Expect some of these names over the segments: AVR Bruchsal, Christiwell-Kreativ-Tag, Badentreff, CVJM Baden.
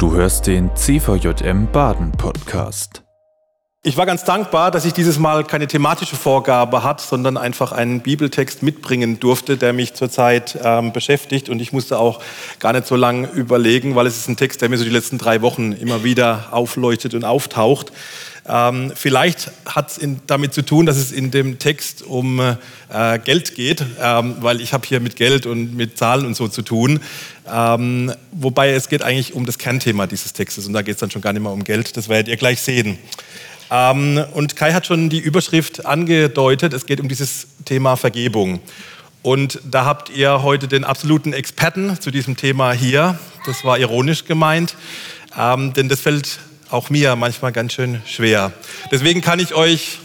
Du hörst den CVJM Baden Podcast. Ich war ganz dankbar, dass ich dieses Mal keine thematische Vorgabe hatte, sondern einfach einen Bibeltext mitbringen durfte, der mich zurzeit beschäftigt. Und ich musste auch gar nicht so lange überlegen, weil es ist ein Text, der mir so die letzten 3 Wochen immer wieder aufleuchtet und auftaucht. Vielleicht hat es damit zu tun, dass es in dem Text um Geld geht, weil ich habe hier mit Geld und mit Zahlen und so zu tun. Wobei es geht eigentlich um das Kernthema dieses Textes und da geht es dann schon gar nicht mehr um Geld, das werdet ihr gleich sehen. Und Kai hat schon die Überschrift angedeutet, es geht um dieses Thema Vergebung. Und da habt ihr heute den absoluten Experten zu diesem Thema hier. Das war ironisch gemeint, denn das fällt auch mir manchmal ganz schön schwer. Deswegen kann ich euch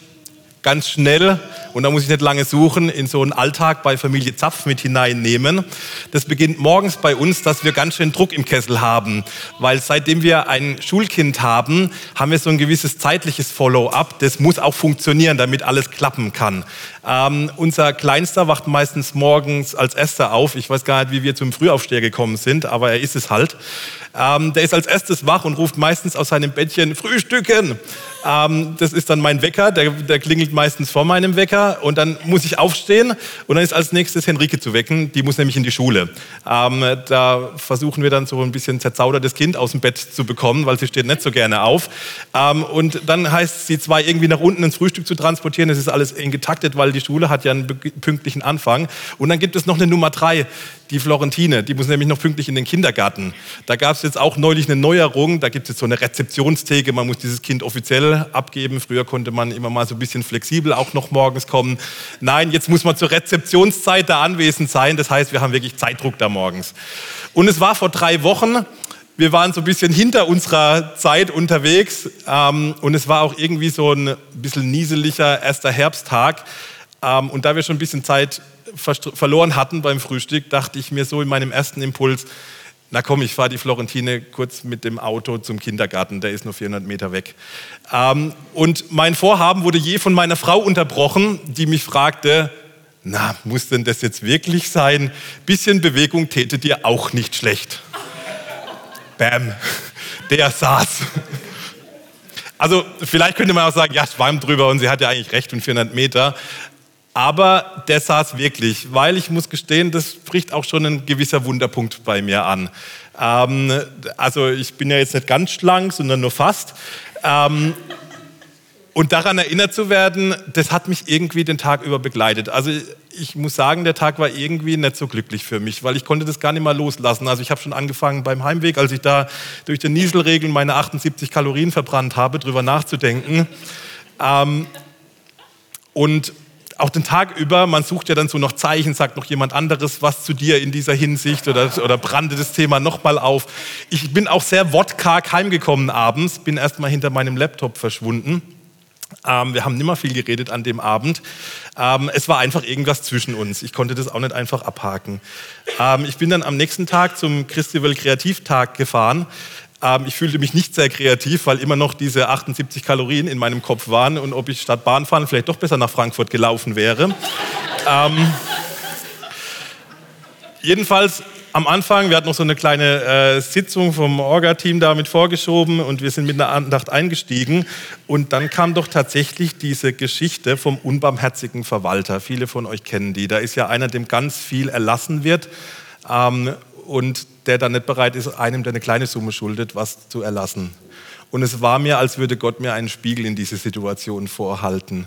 ganz schnell, und da muss ich nicht lange suchen, in so einen Alltag bei Familie Zapf mit hineinnehmen. Das beginnt morgens bei uns, dass wir ganz schön Druck im Kessel haben. Weil seitdem wir ein Schulkind haben, haben wir so ein gewisses zeitliches Follow-up. Das muss auch funktionieren, damit alles klappen kann. Unser Kleinster wacht meistens morgens als Erster auf. Ich weiß gar nicht, wie wir zum Frühaufsteher gekommen sind, aber er ist es halt. Der ist als Erstes wach und ruft meistens aus seinem Bettchen, Frühstücken! Das ist dann mein Wecker, der klingelt meistens vor meinem Wecker und dann muss ich aufstehen und dann ist als nächstes Henrike zu wecken, die muss nämlich in die Schule. Da versuchen wir dann so ein bisschen zerzaudertes Kind aus dem Bett zu bekommen, weil sie steht nicht so gerne auf. Und dann heißt es, die zwei irgendwie nach unten ins Frühstück zu transportieren, das ist alles eng getaktet, weil die Schule hat ja einen pünktlichen Anfang. Und dann gibt es noch eine Nummer 3, die Florentine, die muss nämlich noch pünktlich in den Kindergarten. Da gab es jetzt auch neulich eine Neuerung, da gibt es jetzt so eine Rezeptionstheke, man muss dieses Kind offiziell abgeben. Früher konnte man immer mal so ein bisschen flexibel auch noch morgens kommen. Nein, jetzt muss man zur Rezeptionszeit da anwesend sein, das heißt, wir haben wirklich Zeitdruck da morgens. Und es war vor 3 Wochen, wir waren so ein bisschen hinter unserer Zeit unterwegs und es war auch irgendwie so ein bisschen nieseliger erster Herbsttag. Und da wir schon ein bisschen Zeit verloren hatten beim Frühstück, dachte ich mir so in meinem ersten Impuls, na komm, ich fahre die Florentine kurz mit dem Auto zum Kindergarten, der ist nur 400 Meter weg. Und mein Vorhaben wurde je von meiner Frau unterbrochen, die mich fragte, na, muss denn das jetzt wirklich sein? Bisschen Bewegung täte dir auch nicht schlecht. Bam, der saß. Also vielleicht könnte man auch sagen, ja, schwamm drüber und sie hat ja eigentlich recht und 400 Meter. Aber der saß wirklich, weil ich muss gestehen, das spricht auch schon ein gewisser Wunderpunkt bei mir an. Also ich bin ja jetzt nicht ganz schlank, sondern nur fast. Und daran erinnert zu werden, das hat mich irgendwie den Tag über begleitet. Also ich muss sagen, der Tag war irgendwie nicht so glücklich für mich, weil ich konnte das gar nicht mal loslassen. Also ich habe schon angefangen beim Heimweg, als ich da durch den Nieselregen meine 78 Kalorien verbrannt habe, drüber nachzudenken. Und auch den Tag über, man sucht ja dann so noch Zeichen, sagt noch jemand anderes was zu dir in dieser Hinsicht oder brandet das Thema nochmal auf. Ich bin auch sehr wortkarg heimgekommen abends, bin erstmal hinter meinem Laptop verschwunden. Wir haben nicht mehr viel geredet an dem Abend. Es war einfach irgendwas zwischen uns. Ich konnte das auch nicht einfach abhaken. Ich bin dann am nächsten Tag zum Christiwell-Kreativ-Tag gefahren. Ich fühlte mich nicht sehr kreativ, weil immer noch diese 78 Kalorien in meinem Kopf waren und ob ich statt Bahn fahren vielleicht doch besser nach Frankfurt gelaufen wäre. Jedenfalls am Anfang, wir hatten noch so eine kleine Sitzung vom Orga-Team da mit vorgeschoben und wir sind mit einer Andacht eingestiegen und dann kam doch tatsächlich diese Geschichte vom unbarmherzigen Verwalter. Viele von euch kennen die. Da ist ja einer, dem ganz viel erlassen wird und der dann nicht bereit ist, einem, der eine kleine Summe schuldet, was zu erlassen. Und es war mir, als würde Gott mir einen Spiegel in diese Situation vorhalten.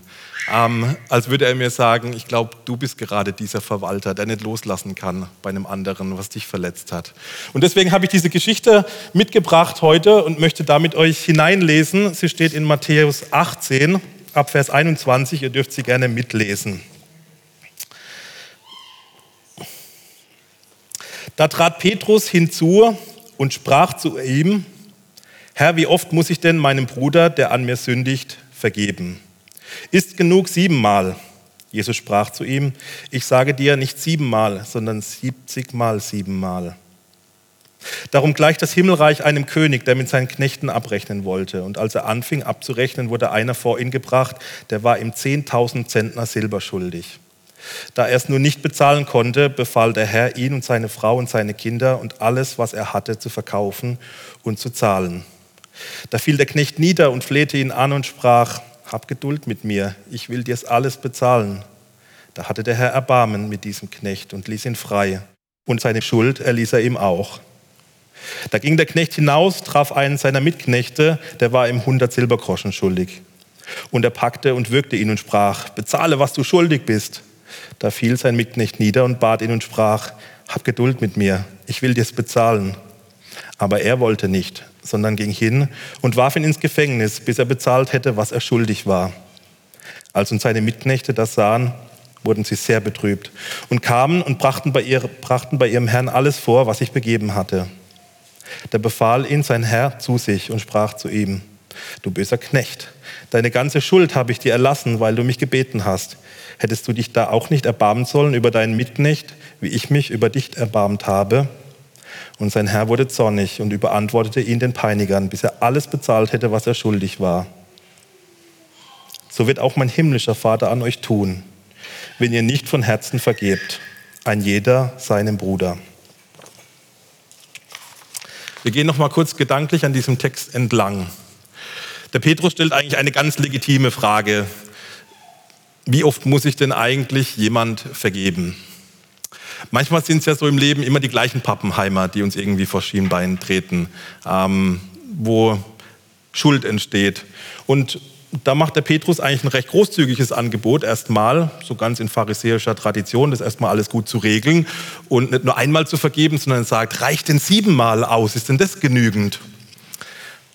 Als würde er mir sagen, ich glaube, du bist gerade dieser Verwalter, der nicht loslassen kann bei einem anderen, was dich verletzt hat. Und deswegen habe ich diese Geschichte mitgebracht heute und möchte damit euch hineinlesen. Sie steht in Matthäus 18, ab Vers 21. Ihr dürft sie gerne mitlesen. Da trat Petrus hinzu und sprach zu ihm, Herr, wie oft muss ich denn meinem Bruder, der an mir sündigt, vergeben? Ist genug 7-mal? Jesus sprach zu ihm, ich sage dir nicht 7-mal, sondern 70-mal 7-mal. Darum gleicht das Himmelreich einem König, der mit seinen Knechten abrechnen wollte. Und als er anfing abzurechnen, wurde einer vor ihn gebracht, der war ihm 10.000 Zentner Silber schuldig. Da er es nur nicht bezahlen konnte, befahl der Herr, ihn und seine Frau und seine Kinder und alles, was er hatte, zu verkaufen und zu zahlen. Da fiel der Knecht nieder und flehte ihn an und sprach: Hab Geduld mit mir, ich will dir's alles bezahlen. Da hatte der Herr Erbarmen mit diesem Knecht und ließ ihn frei. Und seine Schuld erließ er ihm auch. Da ging der Knecht hinaus, traf einen seiner Mitknechte, der war ihm 100 Silbergroschen schuldig. Und er packte und würgte ihn und sprach: Bezahle, was du schuldig bist. Da fiel sein Mitknecht nieder und bat ihn und sprach: Hab Geduld mit mir, ich will dir's bezahlen. Aber er wollte nicht, sondern ging hin und warf ihn ins Gefängnis, bis er bezahlt hätte, was er schuldig war. Als und seine Mitknechte das sahen, wurden sie sehr betrübt und kamen und brachten bei ihrem Herrn alles vor, was sich begeben hatte. Da befahl ihn sein Herr zu sich und sprach zu ihm: Du böser Knecht, deine ganze Schuld habe ich dir erlassen, weil du mich gebeten hast. Hättest du dich da auch nicht erbarmen sollen über deinen Mitknecht, wie ich mich über dich erbarmt habe? Und sein Herr wurde zornig und überantwortete ihn den Peinigern, bis er alles bezahlt hätte, was er schuldig war. So wird auch mein himmlischer Vater an euch tun, wenn ihr nicht von Herzen vergebt, ein jeder seinem Bruder. Wir gehen noch mal kurz gedanklich an diesem Text entlang. Der Petrus stellt eigentlich eine ganz legitime Frage: Wie oft muss ich denn eigentlich jemand vergeben? Manchmal sind es ja so im Leben immer die gleichen Pappenheimer, die uns irgendwie vor Schienbein treten, wo Schuld entsteht. Und da macht der Petrus eigentlich ein recht großzügiges Angebot, erstmal, so ganz in pharisäischer Tradition, das erstmal alles gut zu regeln und nicht nur einmal zu vergeben, sondern sagt: Reicht denn 7-mal aus? Ist denn das genügend?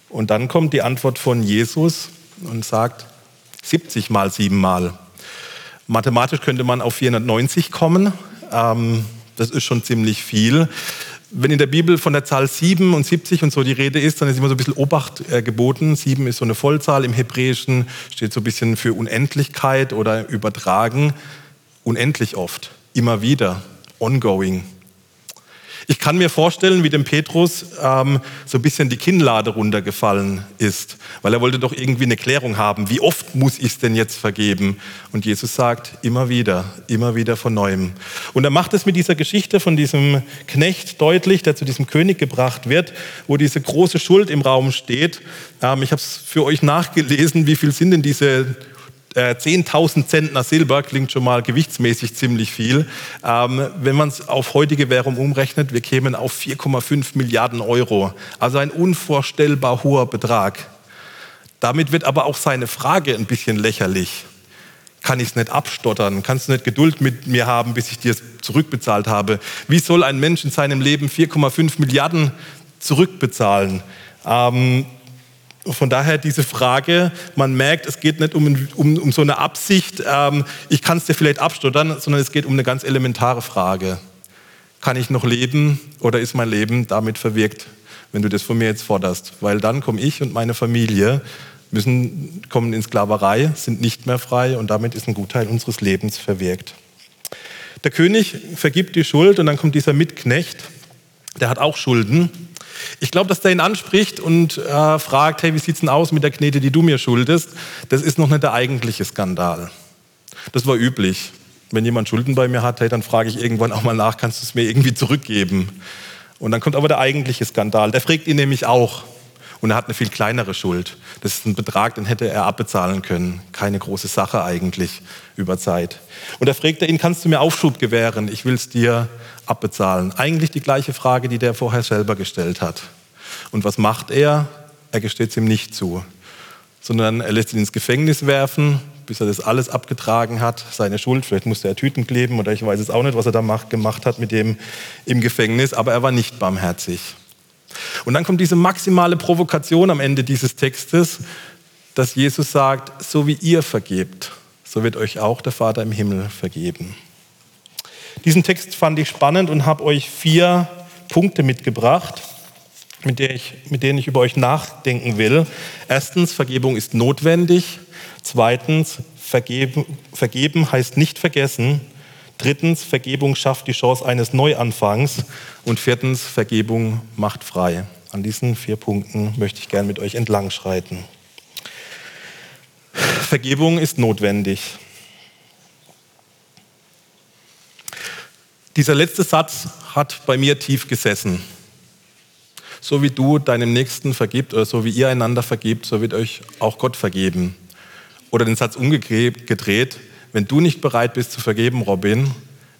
Und dann kommt die Antwort von Jesus und sagt: 70 mal 7-mal. Mathematisch könnte man auf 490 kommen. Das ist schon ziemlich viel. Wenn in der Bibel von der Zahl 7 und 70 und so die Rede ist, dann ist immer so ein bisschen Obacht geboten. 7 ist so eine Vollzahl, im Hebräischen steht so ein bisschen für Unendlichkeit oder übertragen. Unendlich oft, immer wieder, ongoing. Ich kann mir vorstellen, wie dem Petrus so ein bisschen die Kinnlade runtergefallen ist, weil er wollte doch irgendwie eine Klärung haben: Wie oft muss ich es denn jetzt vergeben? Und Jesus sagt: immer wieder von Neuem. Und er macht es mit dieser Geschichte von diesem Knecht deutlich, der zu diesem König gebracht wird, wo diese große Schuld im Raum steht. Ich habe es für euch nachgelesen, wie viel sind denn diese 10.000 Zentner Silber, klingt schon mal gewichtsmäßig ziemlich viel. Wenn man es auf heutige Währung umrechnet, wir kämen auf 4,5 Milliarden Euro. Also ein unvorstellbar hoher Betrag. Damit wird aber auch seine Frage ein bisschen lächerlich. Kann ich es nicht abstottern? Kannst du nicht Geduld mit mir haben, bis ich dir es zurückbezahlt habe? Wie soll ein Mensch in seinem Leben 4,5 Milliarden zurückbezahlen? Von daher diese Frage, man merkt, es geht nicht um so eine Absicht, ich kann es dir vielleicht abstottern, sondern es geht um eine ganz elementare Frage. Kann ich noch leben oder ist mein Leben damit verwirkt, wenn du das von mir jetzt forderst? Weil dann komme ich und meine Familie, kommen in Sklaverei, sind nicht mehr frei und damit ist ein Gutteil unseres Lebens verwirkt. Der König vergibt die Schuld und dann kommt dieser Mitknecht, der hat auch Schulden. Ich glaube, dass der ihn anspricht und fragt: Hey, wie sieht's denn aus mit der Knete, die du mir schuldest? Das ist noch nicht der eigentliche Skandal. Das war üblich. Wenn jemand Schulden bei mir hat, hey, dann frage ich irgendwann auch mal nach: Kannst du es mir irgendwie zurückgeben? Und dann kommt aber der eigentliche Skandal. Der fragt ihn nämlich auch. Und er hat eine viel kleinere Schuld. Das ist ein Betrag, den hätte er abbezahlen können. Keine große Sache eigentlich über Zeit. Und da fragt er ihn: Kannst du mir Aufschub gewähren? Ich will es dir abbezahlen. Eigentlich die gleiche Frage, die der vorher selber gestellt hat. Und was macht er? Er gesteht es ihm nicht zu, sondern er lässt ihn ins Gefängnis werfen, bis er das alles abgetragen hat, seine Schuld. Vielleicht musste er Tüten kleben oder ich weiß es auch nicht, was er da gemacht hat mit dem im Gefängnis. Aber er war nicht barmherzig. Und dann kommt diese maximale Provokation am Ende dieses Textes, dass Jesus sagt: So wie ihr vergebt, so wird euch auch der Vater im Himmel vergeben. Diesen Text fand ich spannend und habe euch 4 Punkte mitgebracht, mit denen ich über euch nachdenken will. Erstens, Vergebung ist notwendig. Zweitens, vergeben heißt nicht vergessen. Drittens, Vergebung schafft die Chance eines Neuanfangs. Und viertens, Vergebung macht frei. An diesen 4 Punkten möchte ich gerne mit euch entlangschreiten. Vergebung ist notwendig. Dieser letzte Satz hat bei mir tief gesessen. So wie du deinem Nächsten vergibst oder so wie ihr einander vergebt, so wird euch auch Gott vergeben. Oder den Satz umgedreht, wenn du nicht bereit bist zu vergeben, Robin,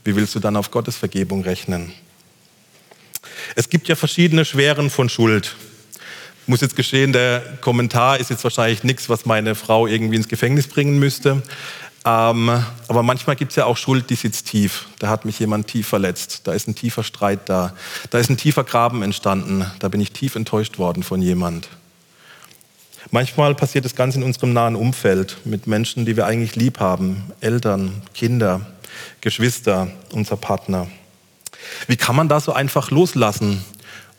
wie willst du dann auf Gottes Vergebung rechnen? Es gibt ja verschiedene Schweren von Schuld. Muss jetzt geschehen, der Kommentar ist jetzt wahrscheinlich nichts, was meine Frau irgendwie ins Gefängnis bringen müsste. Aber manchmal gibt es ja auch Schuld, die sitzt tief. Da hat mich jemand tief verletzt. Da ist ein tiefer Streit da. Da ist ein tiefer Graben entstanden. Da bin ich tief enttäuscht worden von jemand. Manchmal passiert das Ganze in unserem nahen Umfeld mit Menschen, die wir eigentlich lieb haben. Eltern, Kinder, Geschwister, unser Partner. Wie kann man da so einfach loslassen?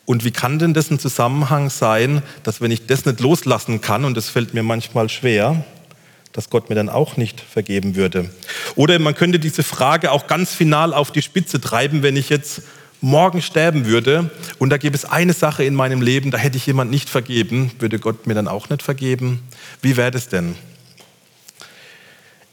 Und wie kann denn das ein Zusammenhang sein, dass wenn ich das nicht loslassen kann, und das fällt mir manchmal schwer, dass Gott mir dann auch nicht vergeben würde? Oder man könnte diese Frage auch ganz final auf die Spitze treiben, wenn ich jetzt morgen sterben würde und da gäbe es eine Sache in meinem Leben, da hätte ich jemand nicht vergeben, würde Gott mir dann auch nicht vergeben? Wie wäre das denn?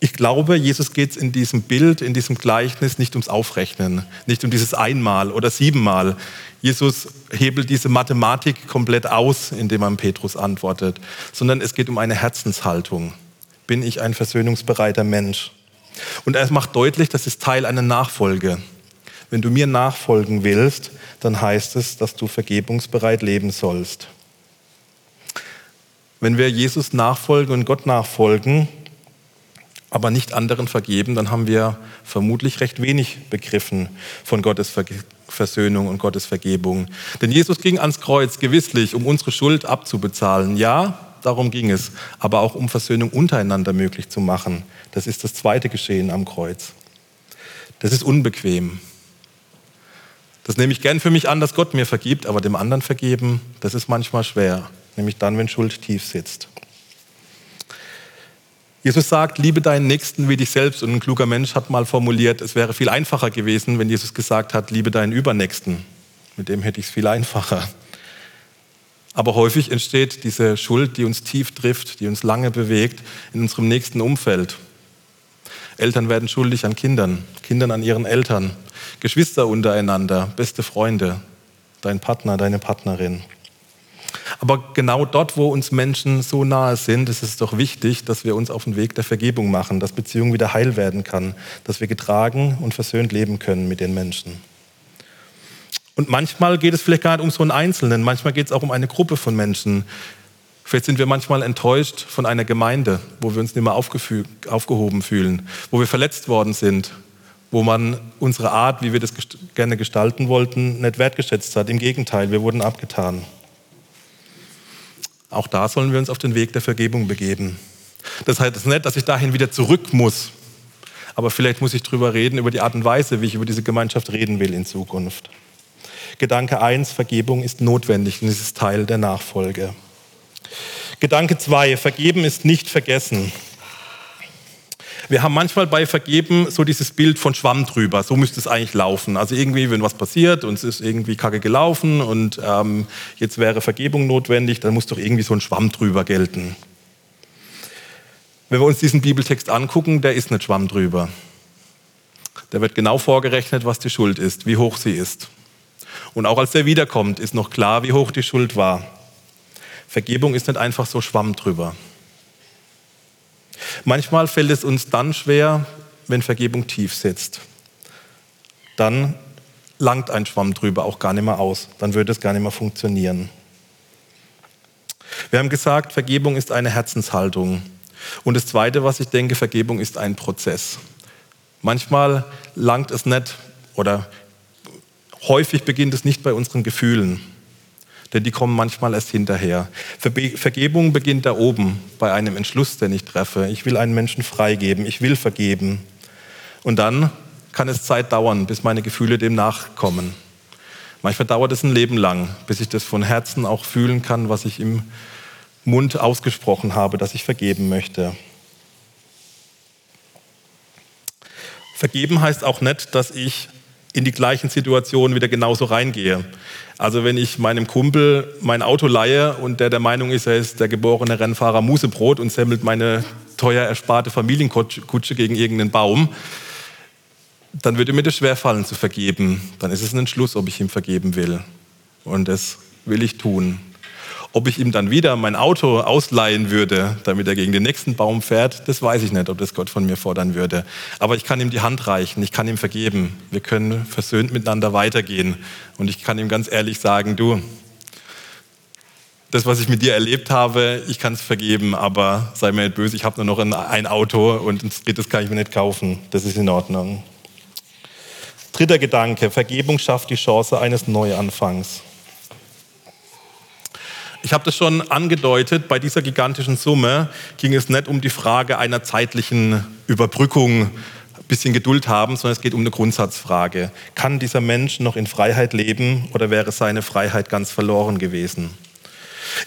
Ich glaube, Jesus geht es in diesem Bild, in diesem Gleichnis nicht ums Aufrechnen, nicht um dieses Einmal oder Siebenmal. Jesus hebelt diese Mathematik komplett aus, indem er Petrus antwortet, sondern es geht um eine Herzenshaltung. Bin ich ein versöhnungsbereiter Mensch? Und er macht deutlich, das ist Teil einer Nachfolge. Wenn du mir nachfolgen willst, dann heißt es, dass du vergebungsbereit leben sollst. Wenn wir Jesus nachfolgen und Gott nachfolgen, aber nicht anderen vergeben, dann haben wir vermutlich recht wenig begriffen von Gottes Versöhnung und Gottes Vergebung. Denn Jesus ging ans Kreuz, gewisslich, um unsere Schuld abzubezahlen. Ja, darum ging es, aber auch um Versöhnung untereinander möglich zu machen. Das ist das zweite Geschehen am Kreuz. Das ist unbequem. Das nehme ich gern für mich an, dass Gott mir vergibt, aber dem anderen vergeben, das ist manchmal schwer. Nämlich dann, wenn Schuld tief sitzt. Jesus sagt, liebe deinen Nächsten wie dich selbst. Und ein kluger Mensch hat mal formuliert, es wäre viel einfacher gewesen, wenn Jesus gesagt hat, liebe deinen Übernächsten. Mit dem hätte ich es viel einfacher. Aber häufig entsteht diese Schuld, die uns tief trifft, die uns lange bewegt, in unserem nächsten Umfeld. Eltern werden schuldig an Kindern, Kindern an ihren Eltern, Geschwister untereinander, beste Freunde, dein Partner, deine Partnerin. Aber genau dort, wo uns Menschen so nahe sind, ist es doch wichtig, dass wir uns auf den Weg der Vergebung machen, dass Beziehung wieder heil werden kann, dass wir getragen und versöhnt leben können mit den Menschen. Und manchmal geht es vielleicht gar nicht um so einen Einzelnen, manchmal geht es auch um eine Gruppe von Menschen. Vielleicht sind wir manchmal enttäuscht von einer Gemeinde, wo wir uns nicht mehr aufgehoben fühlen, wo wir verletzt worden sind, wo man unsere Art, wie wir das gerne gestalten wollten, nicht wertgeschätzt hat. Im Gegenteil, wir wurden abgetan. Auch da sollen wir uns auf den Weg der Vergebung begeben. Das heißt nicht, dass ich dahin wieder zurück muss. Aber vielleicht muss ich drüber reden, über die Art und Weise, wie ich über diese Gemeinschaft reden will in Zukunft. Gedanke 1, Vergebung ist notwendig und es ist Teil der Nachfolge. Gedanke 2, Vergeben ist nicht vergessen. Wir haben manchmal bei Vergeben so dieses Bild von Schwamm drüber, so müsste es eigentlich laufen. Also irgendwie, wenn was passiert und es ist irgendwie kacke gelaufen und jetzt wäre Vergebung notwendig, dann muss doch irgendwie so ein Schwamm drüber gelten. Wenn wir uns diesen Bibeltext angucken, der ist nicht Schwamm drüber. Da wird genau vorgerechnet, was die Schuld ist, wie hoch sie ist. Und auch als er wiederkommt, ist noch klar, wie hoch die Schuld war. Vergebung ist nicht einfach so Schwamm drüber. Manchmal fällt es uns dann schwer, wenn Vergebung tief sitzt. Dann langt ein Schwamm drüber auch gar nicht mehr aus. Dann würde es gar nicht mehr funktionieren. Wir haben gesagt, Vergebung ist eine Herzenshaltung. Und das Zweite, was ich denke, Vergebung ist ein Prozess. Manchmal langt es nicht oder häufig beginnt es nicht bei unseren Gefühlen, denn die kommen manchmal erst hinterher. Vergebung beginnt da oben, bei einem Entschluss, den ich treffe. Ich will einen Menschen freigeben, ich will vergeben. Und dann kann es Zeit dauern, bis meine Gefühle dem nachkommen. Manchmal dauert es ein Leben lang, bis ich das von Herzen auch fühlen kann, was ich im Mund ausgesprochen habe, dass ich vergeben möchte. Vergeben heißt auch nicht, dass ich in die gleichen Situationen wieder genauso reingehe. Also wenn ich meinem Kumpel mein Auto leihe und der Meinung ist, er ist der geborene Rennfahrer Musebrot und semmelt meine teuer ersparte Familienkutsche gegen irgendeinen Baum, dann würde mir das schwerfallen zu vergeben. Dann ist es ein Entschluss, ob ich ihm vergeben will. Und das will ich tun. Ob ich ihm dann wieder mein Auto ausleihen würde, damit er gegen den nächsten Baum fährt, das weiß ich nicht, ob das Gott von mir fordern würde. Aber ich kann ihm die Hand reichen, ich kann ihm vergeben. Wir können versöhnt miteinander weitergehen. Und ich kann ihm ganz ehrlich sagen, du, das, was ich mit dir erlebt habe, ich kann es vergeben, aber sei mir nicht böse, ich habe nur noch ein Auto und ein drittes kann ich mir nicht kaufen. Das ist in Ordnung. Dritter Gedanke, Vergebung schafft die Chance eines Neuanfangs. Ich habe das schon angedeutet, bei dieser gigantischen Summe ging es nicht um die Frage einer zeitlichen Überbrückung, ein bisschen Geduld haben, sondern es geht um eine Grundsatzfrage. Kann dieser Mensch noch in Freiheit leben oder wäre seine Freiheit ganz verloren gewesen?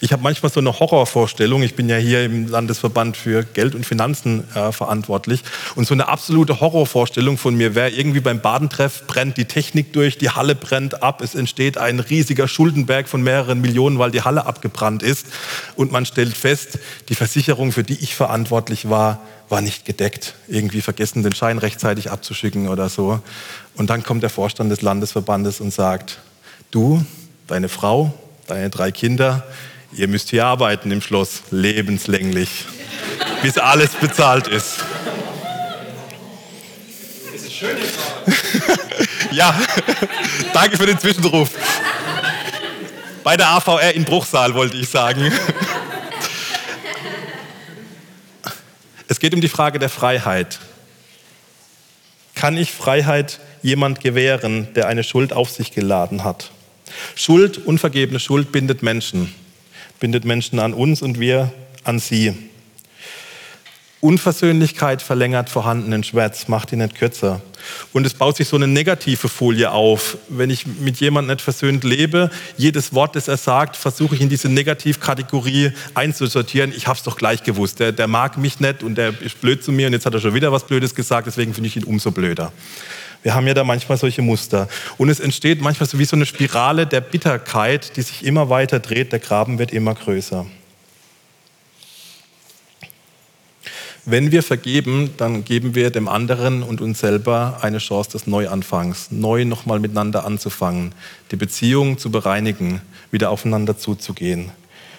Ich habe manchmal so eine Horrorvorstellung, ich bin ja hier im Landesverband für Geld und Finanzen verantwortlich und so eine absolute Horrorvorstellung von mir wäre, irgendwie beim Badentreff brennt die Technik durch, die Halle brennt ab, es entsteht ein riesiger Schuldenberg von mehreren Millionen, weil die Halle abgebrannt ist und man stellt fest, die Versicherung, für die ich verantwortlich war, war nicht gedeckt. Irgendwie vergessen, den Schein rechtzeitig abzuschicken oder so. Und dann kommt der Vorstand des Landesverbandes und sagt, du, deine Frau, deine 3 Kinder, ihr müsst hier arbeiten im Schloss, lebenslänglich, bis alles bezahlt ist. Das ist eine schöne Frage. Ja, danke für den Zwischenruf. Bei der AVR in Bruchsal wollte ich sagen. Es geht um die Frage der Freiheit. Kann ich Freiheit jemand gewähren, der eine Schuld auf sich geladen hat? Schuld, unvergebene Schuld bindet Menschen. Bindet Menschen an uns und wir an sie. Unversöhnlichkeit verlängert vorhandenen Schmerz, macht ihn nicht kürzer. Und es baut sich so eine negative Folie auf. Wenn ich mit jemandem nicht versöhnt lebe, jedes Wort, das er sagt, versuche ich in diese Negativkategorie einzusortieren. Ich habe es doch gleich gewusst. Der mag mich nicht und der ist blöd zu mir und jetzt hat er schon wieder was Blödes gesagt, deswegen finde ich ihn umso blöder. Wir haben ja da manchmal solche Muster. Und es entsteht manchmal so wie so eine Spirale der Bitterkeit, die sich immer weiter dreht. Der Graben wird immer größer. Wenn wir vergeben, dann geben wir dem anderen und uns selber eine Chance des Neuanfangs. Neu nochmal miteinander anzufangen. Die Beziehung zu bereinigen, wieder aufeinander zuzugehen.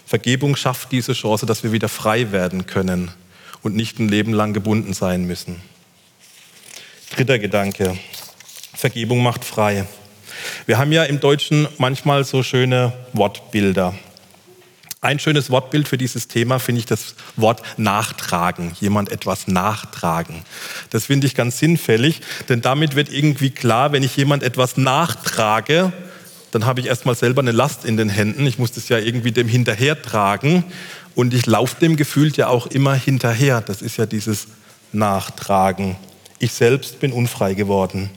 Vergebung schafft diese Chance, dass wir wieder frei werden können und nicht ein Leben lang gebunden sein müssen. Dritter Gedanke, Vergebung macht frei. Wir haben ja im Deutschen manchmal so schöne Wortbilder. Ein schönes Wortbild für dieses Thema finde ich das Wort nachtragen, jemand etwas nachtragen. Das finde ich ganz sinnfällig, denn damit wird irgendwie klar, wenn ich jemand etwas nachtrage, dann habe ich erstmal selber eine Last in den Händen. Ich muss das ja irgendwie dem hinterhertragen und ich laufe dem gefühlt ja auch immer hinterher. Das ist ja dieses Nachtragen. Ich selbst bin unfrei geworden.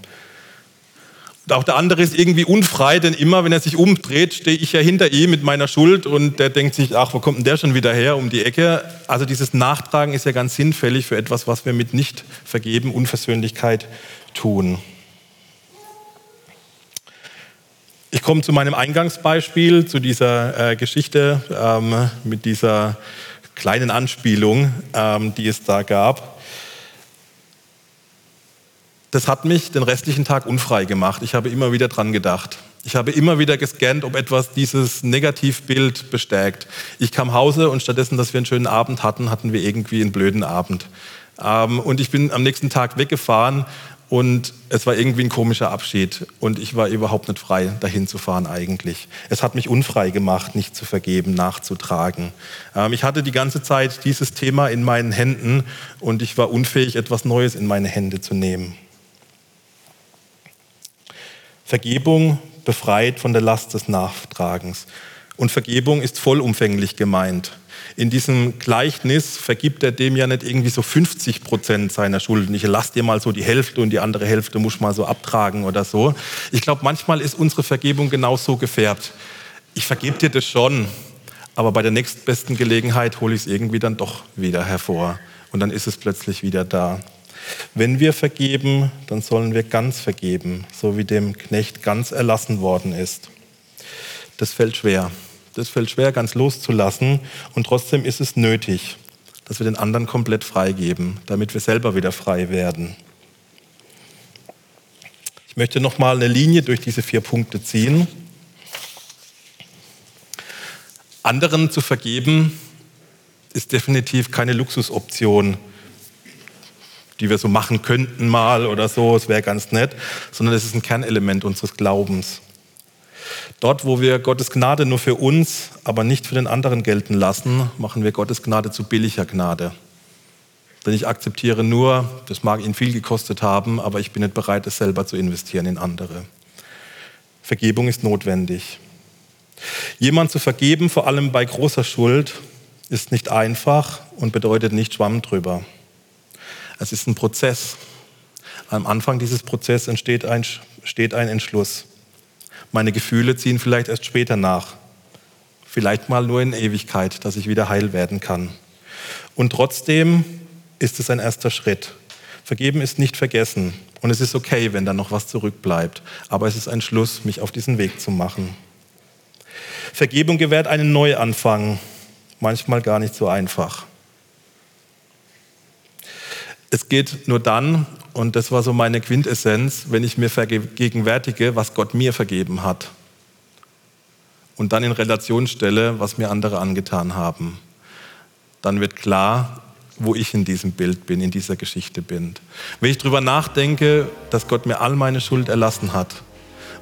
Und auch der andere ist irgendwie unfrei, denn immer, wenn er sich umdreht, stehe ich ja hinter ihm mit meiner Schuld und der denkt sich, ach, wo kommt denn der schon wieder her, um die Ecke? Also dieses Nachtragen ist ja ganz sinnfällig für etwas, was wir mit Nicht-Vergeben, Unversöhnlichkeit tun. Ich komme zu meinem Eingangsbeispiel, zu dieser Geschichte mit dieser kleinen Anspielung, die es da gab. Das hat mich den restlichen Tag unfrei gemacht. Ich habe immer wieder dran gedacht. Ich habe immer wieder gescannt, ob etwas dieses Negativbild bestärkt. Ich kam nach Hause und stattdessen, dass wir einen schönen Abend hatten, hatten wir irgendwie einen blöden Abend. Und ich bin am nächsten Tag weggefahren und es war irgendwie ein komischer Abschied. Und ich war überhaupt nicht frei, dahin zu fahren eigentlich. Es hat mich unfrei gemacht, nicht zu vergeben, nachzutragen. Ich hatte die ganze Zeit dieses Thema in meinen Händen und ich war unfähig, etwas Neues in meine Hände zu nehmen. Vergebung befreit von der Last des Nachtragens. Und Vergebung ist vollumfänglich gemeint. In diesem Gleichnis vergibt er dem ja nicht irgendwie so 50% seiner Schulden. Ich lasse dir mal so die Hälfte und die andere Hälfte muss ich mal so abtragen oder so. Ich glaube, manchmal ist unsere Vergebung genauso gefärbt. Ich vergebe dir das schon, aber bei der nächstbesten Gelegenheit hole ich es irgendwie dann doch wieder hervor. Und dann ist es plötzlich wieder da. Wenn wir vergeben, dann sollen wir ganz vergeben, so wie dem Knecht ganz erlassen worden ist. Das fällt schwer. Das fällt schwer, ganz loszulassen. Und trotzdem ist es nötig, dass wir den anderen komplett freigeben, damit wir selber wieder frei werden. möchte nochmal eine Linie durch diese 4 Punkte ziehen. Anderen zu vergeben ist definitiv keine Luxusoption, die wir so machen könnten mal oder so, es wäre ganz nett, sondern es ist ein Kernelement unseres Glaubens. Dort, wo wir Gottes Gnade nur für uns, aber nicht für den anderen gelten lassen, machen wir Gottes Gnade zu billiger Gnade. Denn ich akzeptiere nur, das mag ihn viel gekostet haben, aber ich bin nicht bereit, es selber zu investieren in andere. Vergebung ist notwendig. Jemand zu vergeben, vor allem bei großer Schuld, ist nicht einfach und bedeutet nicht Schwamm drüber. Es ist ein Prozess. Am Anfang dieses Prozesses steht ein Entschluss. Meine Gefühle ziehen vielleicht erst später nach. Vielleicht mal nur in Ewigkeit, dass ich wieder heil werden kann. Und trotzdem ist es ein erster Schritt. Vergeben ist nicht vergessen. Und es ist okay, wenn da noch was zurückbleibt. Aber es ist ein Schluss, mich auf diesen Weg zu machen. Vergebung gewährt einen Neuanfang. Manchmal gar nicht so einfach. Es geht nur dann, und das war so meine Quintessenz, wenn ich mir vergegenwärtige, was Gott mir vergeben hat. Und dann in Relation stelle, was mir andere angetan haben. Dann wird klar, wo ich in diesem Bild bin, in dieser Geschichte bin. Wenn ich darüber nachdenke, dass Gott mir all meine Schuld erlassen hat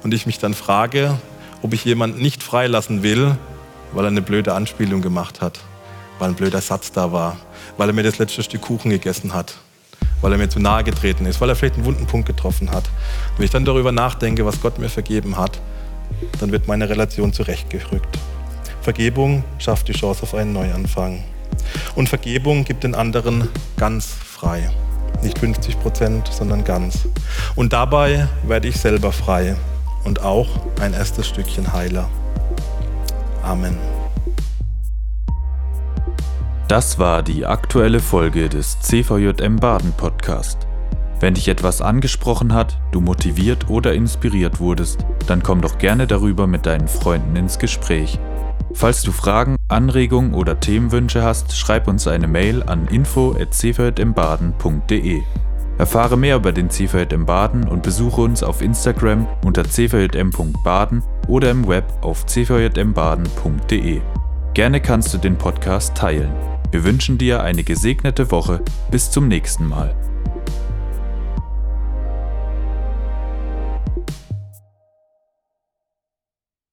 und ich mich dann frage, ob ich jemanden nicht freilassen will, weil er eine blöde Anspielung gemacht hat, weil ein blöder Satz da war, weil er mir das letzte Stück Kuchen gegessen hat, weil er mir zu nahe getreten ist, weil er vielleicht einen wunden Punkt getroffen hat. Wenn ich dann darüber nachdenke, was Gott mir vergeben hat, dann wird meine Relation zurechtgerückt. Vergebung schafft die Chance auf einen Neuanfang. Und Vergebung gibt den anderen ganz frei. Nicht 50%, sondern ganz. Und dabei werde ich selber frei und auch ein erstes Stückchen heiler. Amen. Das war die aktuelle Folge des CVJM Baden Podcast. Wenn dich etwas angesprochen hat, du motiviert oder inspiriert wurdest, dann komm doch gerne darüber mit deinen Freunden ins Gespräch. Falls du Fragen, Anregungen oder Themenwünsche hast, schreib uns eine Mail an info@cvjmbaden.de. Erfahre mehr über den CVJM Baden und besuche uns auf Instagram unter cvjm.baden oder im Web auf cvjmbaden.de. Gerne kannst du den Podcast teilen. Wir wünschen dir eine gesegnete Woche. Bis zum nächsten Mal.